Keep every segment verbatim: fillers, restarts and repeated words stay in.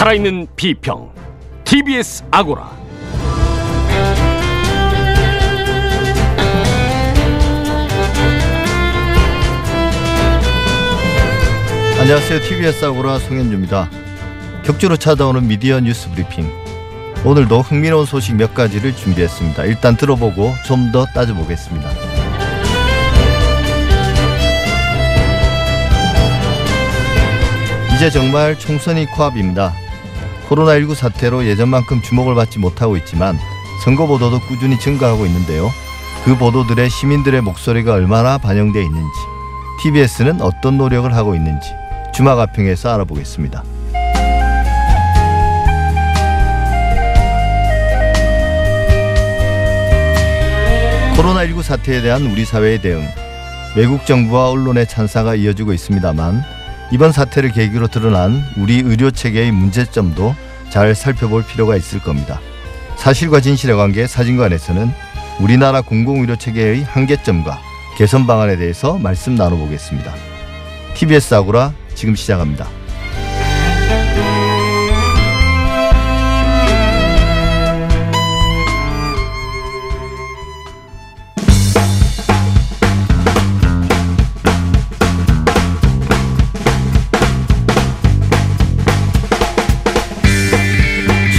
살아있는 비평 티비에스 아고라. 안녕하세요. 티비에스 아고라 송현주입니다. 격주로 찾아오는 미디어 뉴스 브리핑, 오늘도 흥미로운 소식 몇 가지를 준비했습니다. 일단 들어보고 좀 더 따져보겠습니다. 이제 정말 총선이 코앞입니다. 코로나십구 사태로 예전만큼 주목을 받지 못하고 있지만 선거 보도도 꾸준히 증가하고 있는데요. 그 보도들의 시민들의 목소리가 얼마나 반영되어 있는지, 티비에스는 어떤 노력을 하고 있는지 주마가평에서 알아보겠습니다. 코로나십구 사태에 대한 우리 사회의 대응, 외국 정부와 언론의 찬사가 이어지고 있습니다만 이번 사태를 계기로 드러난 우리 의료체계의 문제점도 잘 살펴볼 필요가 있을 겁니다. 사실과 진실의 관계 사진관에서는 우리나라 공공의료체계의 한계점과 개선 방안에 대해서 말씀 나눠보겠습니다. 티비에스 아고라 지금 시작합니다.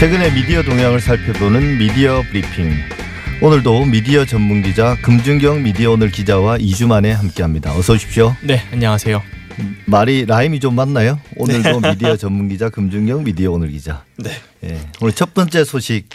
최근의 미디어 동향을 살펴보는 미디어 브리핑, 오늘도 미디어 전문기자 금준경 미디어오늘 기자와 이 주 만에 함께합니다. 어서 오십시오. 네, 안녕하세요. 말이 라임이 좀 맞나요? 오늘도 네. 미디어 전문기자 금준경 미디어오늘 기자. 네. 예, 오늘 첫 번째 소식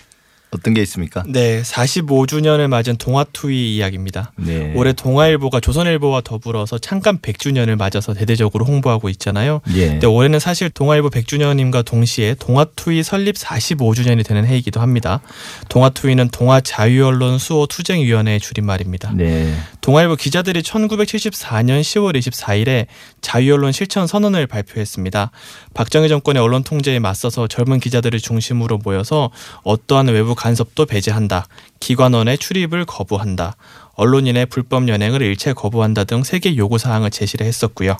어떤 게 있습니까? 네, 사십오 주년을 맞은 동아투이 이야기입니다. 네. 올해 동아일보가 조선일보와 더불어서 창간 백 주년을 맞아서 대대적으로 홍보하고 있잖아요. 예. 근데 올해는 사실 동아일보 백 주년임과 동시에 동아투이 설립 사십오 주년이 되는 해이기도 합니다. 동아투이는 동아자유언론수호투쟁위원회의 줄임말입니다. 네. 동아일보 기자들이 천구백칠십사년 시월 이십사일에 자유언론 실천 선언을 발표했습니다. 박정희 정권의 언론 통제에 맞서서 젊은 기자들을 중심으로 모여서 어떠한 외부 간섭도 배제한다, 기관원의 출입을 거부한다, 언론인의 불법 연행을 일체 거부한다 등 세 개 요구사항을 제시를 했었고요.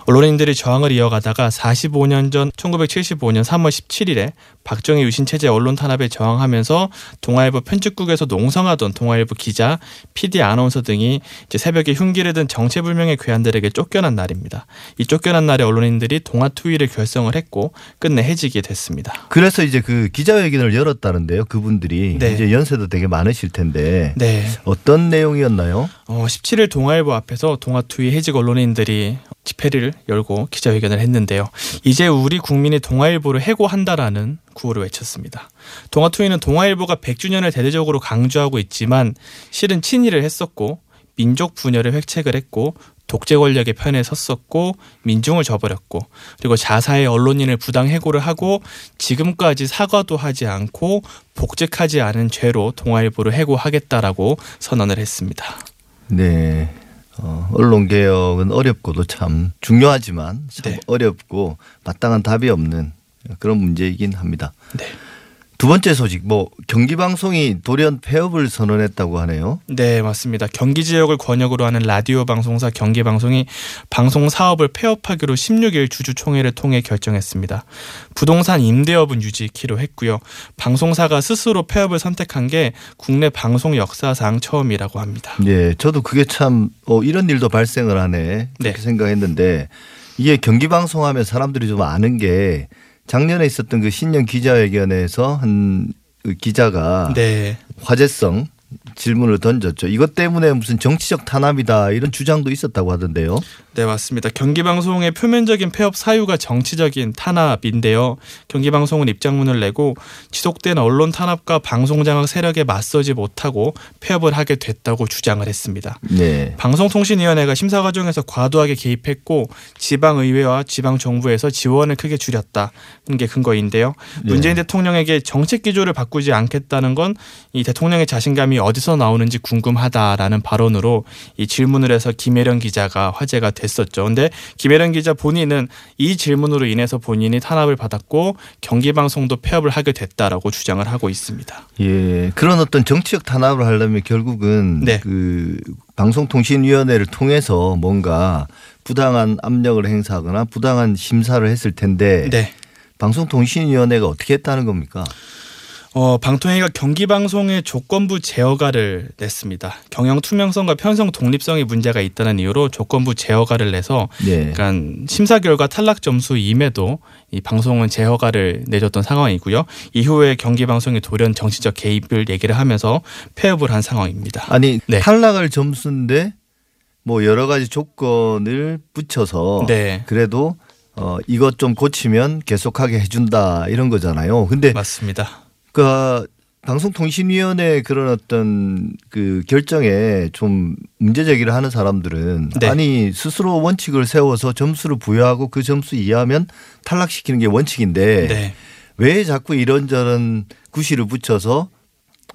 언론인들이 저항을 이어가다가 사십오 년 전 천구백칠십오년 삼월 십칠일에 박정희 유신체제 언론 탄압에 저항하면서 동아일보 편집국에서 농성하던 동아일보 기자, 피디, 아나운서 등이 이제 새벽에 흉기를 든 정체불명의 괴한들에게 쫓겨난 날입니다. 이 쫓겨난 날에 언론인들이 동아투이를 결성을 했고 끝내 해지게 됐습니다. 그래서 이제 그 기자회견을 열었다는데요. 그분들이 네. 이제 연세도 되게 많으실 텐데 네. 어떤 내용 이었나요? 어, 십칠일 동아일보 앞에서 동아투이 해직 언론인들이 집회를 열고 기자회견을 했는데요. 이제 우리 국민이 동아일보를 해고한다라는 구호를 외쳤습니다. 동아투이는 동아일보가 백 주년을 대대적으로 강조하고 있지만 실은 친일을 했었고, 민족 분열을 획책을 했고, 독재 권력의 편에 섰었고, 민중을 저버렸고, 그리고 자사의 언론인을 부당 해고를 하고, 지금까지 사과도 하지 않고 복직하지 않은 죄로 동아일보를 해고하겠다라고 선언을 했습니다. 네, 어, 언론개혁은 어렵고도 참 중요하지만 참 네. 어렵고 마땅한 답이 없는 그런 문제이긴 합니다. 네. 두 번째 소식, 뭐 경기방송이 돌연 폐업을 선언했다고 하네요. 네, 맞습니다. 경기 지역을 권역으로 하는 라디오 방송사 경기방송이 방송 사업을 폐업하기로 십육일 주주총회를 통해 결정했습니다. 부동산 임대업은 유지키로 했고요. 방송사가 스스로 폐업을 선택한 게 국내 방송 역사상 처음이라고 합니다. 네, 저도 그게 참 어, 이런 일도 발생을 하네 이렇게 네. 생각했는데, 이게 경기방송하면 사람들이 좀 아는 게 작년에 있었던 그 신년 기자회견에서 한 기자가 네. 화제성 질문을 던졌죠. 이것 때문에 무슨 정치적 탄압이다 이런 주장도 있었다고 하던데요. 네, 맞습니다. 경기방송의 표면적인 폐업 사유가 정치적인 탄압인데요. 경기방송은 입장문을 내고 지속된 언론 탄압과 방송장악 세력에 맞서지 못하고 폐업을 하게 됐다고 주장을 했습니다. 네. 방송통신위원회가 심사 과정에서 과도하게 개입했고 지방의회와 지방정부에서 지원을 크게 줄였다는 게 근거인데요. 문재인 네. 대통령에게 정책 기조를 바꾸지 않겠다는 건 이 대통령의 자신감이 어디서 나오는지 궁금하다라는 발언으로 이 질문을 해서 김혜련 기자가 화제가 됐었죠. 그런데 김혜련 기자 본인은 이 질문으로 인해서 본인이 탄압을 받았고 경기방송도 폐업을 하게 됐다라고 주장을 하고 있습니다. 예, 그런 어떤 정치적 탄압을 하려면 결국은 네. 그 방송통신위원회를 통해서 뭔가 부당한 압력을 행사하거나 부당한 심사를 했을 텐데 네. 방송통신위원회가 어떻게 했다는 겁니까? 어, 방통위가 경기방송의 조건부 제어가를 냈습니다. 경영 투명성과 편성 독립성의 문제가 있다는 이유로 조건부 제어가를 내서 네. 그러니까 심사 결과 탈락 점수 임에도 이 방송은 제어가를 내줬던 상황이고요. 이후에 경기방송의 돌연 정치적 개입을 얘기를 하면서 폐업을 한 상황입니다. 아니 네. 탈락할 점수인데 뭐 여러 가지 조건을 붙여서 네. 그래도 어, 이것 좀 고치면 계속하게 해준다 이런 거잖아요. 근데 맞습니다. 그러니까 방송통신위원회 그런 어떤 그 결정에 좀 문제제기를 하는 사람들은 네. 아니 스스로 원칙을 세워서 점수를 부여하고 그 점수 이하면 탈락시키는 게 원칙인데 네. 왜 자꾸 이런저런 구실을 붙여서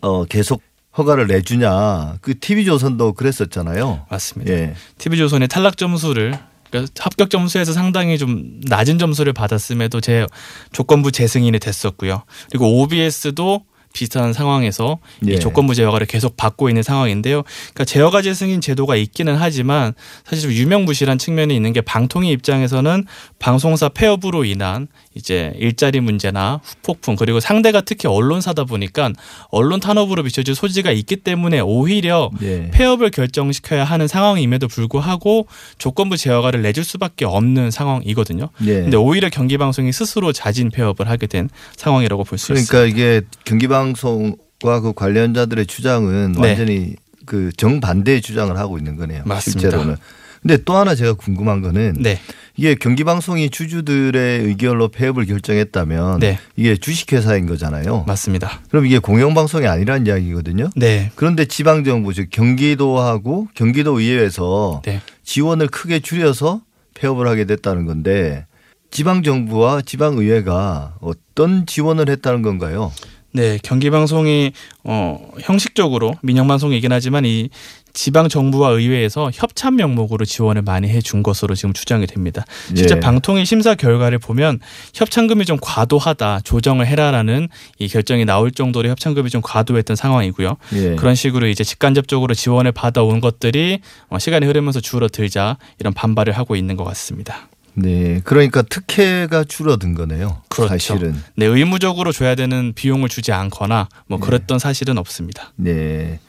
어 계속 허가를 내주냐. 그 티비조선도 그랬었잖아요. 맞습니다. 예. 티비조선의 탈락 점수를 그러니까 합격 점수에서 상당히 좀 낮은 점수를 받았음에도 제 조건부 재승인이 됐었고요. 그리고 오비에스도 비슷한 상황에서 예. 이 조건부 재허가를 계속 받고 있는 상황인데요. 그러니까 재허가 재승인 제도가 있기는 하지만 사실 좀 유명무실한 측면이 있는 게 방통위 입장에서는 방송사 폐업으로 인한 이제 일자리 문제나 후폭풍 그리고 상대가 특히 언론사다 보니까 언론 탄압으로 비춰질 소지가 있기 때문에 오히려 예. 폐업을 결정시켜야 하는 상황임에도 불구하고 조건부 재허가를 내줄 수밖에 없는 상황이거든요. 그런데 예. 오히려 경기방송이 스스로 자진 폐업을 하게 된 상황이라고 볼 수 그러니까 있습니다. 그러니까 이게 경기방 방송과 그 관련자들의 주장은 네. 완전히 그 정반대의 주장을 하고 있는 거네요. 맞습니다. 실제로는. 그런데 또 하나 제가 궁금한 거는 네. 이게 경기방송이 주주들의 의결로 폐업을 결정했다면 네. 이게 주식회사인 거잖아요. 맞습니다. 그럼 이게 공영방송이 아니라는 이야기거든요. 네. 그런데 지방정부 즉 경기도하고 경기도의회에서 네. 지원을 크게 줄여서 폐업을 하게 됐다는 건데 지방정부와 지방의회가 어떤 지원을 했다는 건가요? 네, 경기방송이 어, 형식적으로 민영방송이긴 하지만 이 지방정부와 의회에서 협찬 명목으로 지원을 많이 해준 것으로 지금 추정이 됩니다. 실제 예. 방통위 심사 결과를 보면 협찬금이 좀 과도하다, 조정을 해라라는 이 결정이 나올 정도로 협찬금이 좀 과도했던 상황이고요. 예. 그런 식으로 이제 직간접적으로 지원을 받아온 것들이 시간이 흐르면서 줄어들자 이런 반발을 하고 있는 것 같습니다. 네, 그러니까 특혜가 줄어든 거네요. 그렇죠. 사실은. 네, 의무적으로 줘야 되는 비용을 주지 않거나 뭐 그랬던 네. 사실은 없습니다. 네,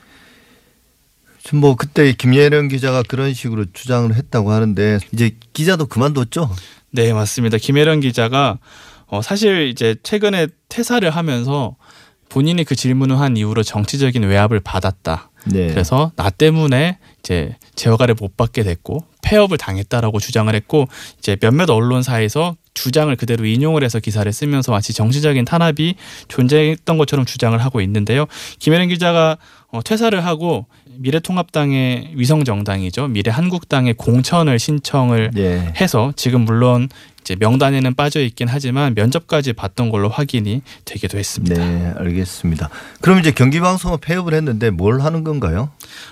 뭐 그때 김혜련 기자가 그런 식으로 주장을 했다고 하는데 이제 기자도 그만뒀죠? 네, 맞습니다. 김혜련 기자가 어, 사실 이제 최근에 퇴사를 하면서 본인이 그 질문을 한 이후로 정치적인 외압을 받았다. 네. 그래서 나 때문에 이제 재허가를 못 받게 됐고 폐업을 당했다라고 주장을 했고 이제 몇몇 언론사에서 주장을 그대로 인용을 해서 기사를 쓰면서 마치 정치적인 탄압이 존재했던 것처럼 주장을 하고 있는데요. 김혜련 기자가 퇴사를 하고 미래통합당의 위성정당이죠. 미래한국당의 공천을 신청을 네. 해서 지금 물론 이제 명단에는 빠져 있긴 하지만 면접까지 봤던 걸로 확인이 되기도 했습니다. 네, 알겠습니다. 그럼 이제 경기방송은 폐업을 했는데 뭘 하는 건가요?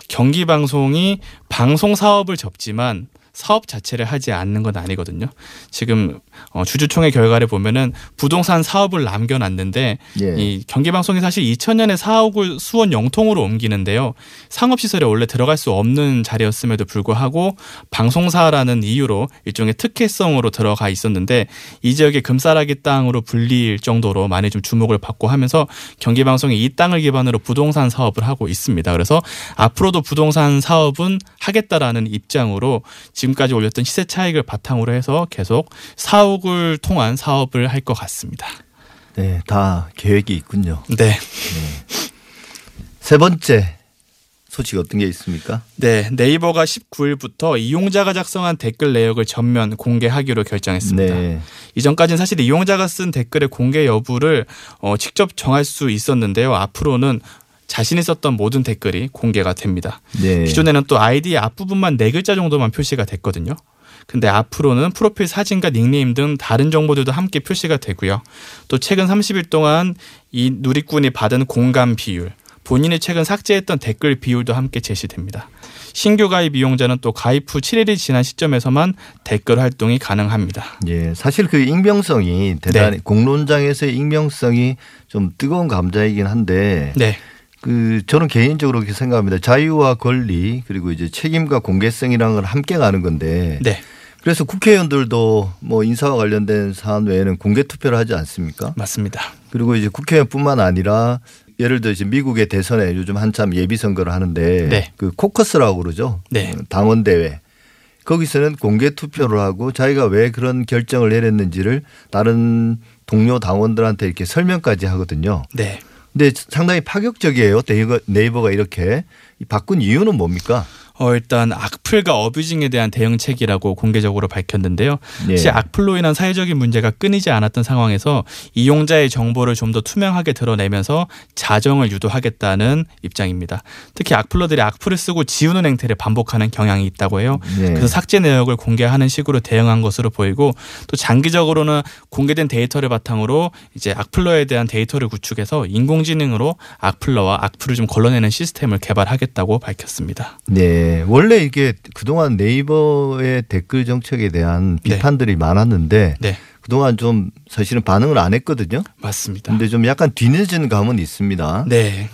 경기방송이 방송 사업을 접지만 사업 자체를 하지 않는 건 아니거든요. 지금 주주총회 결과를 보면은 부동산 사업을 남겨놨는데 예. 이 경기방송이 사실 이천 년에 사옥을 수원 영통으로 옮기는데요. 상업시설에 원래 들어갈 수 없는 자리였음에도 불구하고 방송사라는 이유로 일종의 특혜성으로 들어가 있었는데 이 지역의 금싸라기 땅으로 불릴 정도로 많이 좀 주목을 받고 하면서 경기방송이 이 땅을 기반으로 부동산 사업을 하고 있습니다. 그래서 앞으로도 부동산 사업은 하겠다라는 입장으로 지금까지 올렸던 시세 차익을 바탕으로 해서 계속 사옥을 통한 사업을 할 것 같습니다. 네, 다 계획이 있군요. 네. 네. 세 번째 소식 어떤 게 있습니까? 네, 네이버가 십구 일부터 이용자가 작성한 댓글 내역을 전면 공개하기로 결정했습니다. 네. 이전까지는 사실 이용자가 쓴 댓글의 공개 여부를 어, 직접 정할 수 있었는데요. 앞으로는 자신이 썼던 모든 댓글이 공개가 됩니다. 네. 기존에는 또 아이디의 앞부분만 네 글자 정도만 표시가 됐거든요. 근데 앞으로는 프로필 사진과 닉네임 등 다른 정보들도 함께 표시가 되고요. 또 최근 삼십 일 동안 이 누리꾼이 받은 공감 비율, 본인이 최근 삭제했던 댓글 비율도 함께 제시됩니다. 신규 가입 이용자는 또 가입 후 칠 일이 지난 시점에서만 댓글 활동이 가능합니다. 예, 사실 그 익명성이 대단히 네. 공론장에서의 익명성이 좀 뜨거운 감자이긴 한데 네. 그 저는 개인적으로 그렇게 생각합니다. 자유와 권리 그리고 이제 책임과 공개성이라는 걸 함께 가는 건데 네. 그래서 국회의원들도 뭐 인사와 관련된 사안 외에는 공개 투표를 하지 않습니까? 맞습니다. 그리고 이제 국회의원뿐만 아니라 예를 들어 이제 미국의 대선에 요즘 한참 예비 선거를 하는데 네. 그 코커스라고 그러죠. 네. 당원 대회. 거기서는 공개 투표를 하고 자기가 왜 그런 결정을 내렸는지를 다른 동료 당원들한테 이렇게 설명까지 하거든요. 네. 근데 상당히 파격적이에요. 네이버, 네이버가 이렇게 바꾼 이유는 뭡니까? 어, 일단 악플과 어뷰징에 대한 대응책이라고 공개적으로 밝혔는데요. 네. 시 악플로 인한 사회적인 문제가 끊이지 않았던 상황에서 이용자의 정보를 좀 더 투명하게 드러내면서 자정을 유도하겠다는 입장입니다. 특히 악플러들이 악플을 쓰고 지우는 행태를 반복하는 경향이 있다고 해요. 네. 그래서 삭제 내역을 공개하는 식으로 대응한 것으로 보이고 또 장기적으로는 공개된 데이터를 바탕으로 이제 악플러에 대한 데이터를 구축해서 인공지능으로 악플러와 악플을 좀 걸러내는 시스템을 개발하겠다고 밝혔습니다. 네. 원래 이게 그동안 네이버의 댓글 정책에 대한 비판들이 네. 많았는데 네. 그동안 좀 사실은 반응을 안 했거든요. 맞습니다. 근데 좀 약간 뒤늦은 감은 있습니다. 네.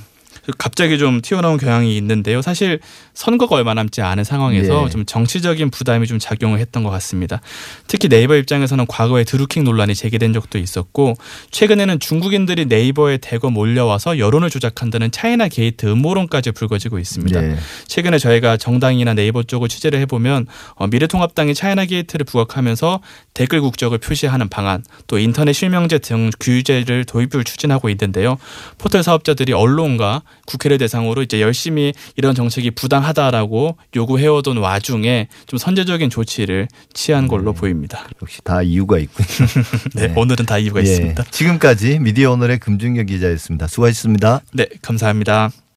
갑자기 좀 튀어나온 경향이 있는데요. 사실 선거가 얼마 남지 않은 상황에서 네. 좀 정치적인 부담이 좀 작용을 했던 것 같습니다. 특히 네이버 입장에서는 과거에 드루킹 논란이 제기된 적도 있었고 최근에는 중국인들이 네이버에 대거 몰려와서 여론을 조작한다는 차이나 게이트 음모론까지 불거지고 있습니다. 네. 최근에 저희가 정당이나 네이버 쪽을 취재를 해보면 미래통합당이 차이나 게이트를 부각하면서 댓글 국적을 표시하는 방안 또 인터넷 실명제 등 규제를 도입을 추진하고 있는데요. 포털 사업자들이 언론과 국회를 대상으로 이제 열심히 이런 정책이 부당하다라고 요구해오던 와중에 좀 선제적인 조치를 취한 걸로 네. 보입니다. 역시 다 이유가 있군요. 네, 네. 오늘은 다 이유가 네. 있습니다. 지금까지 미디어오늘의 금준경 기자였습니다. 수고하셨습니다. 네, 감사합니다.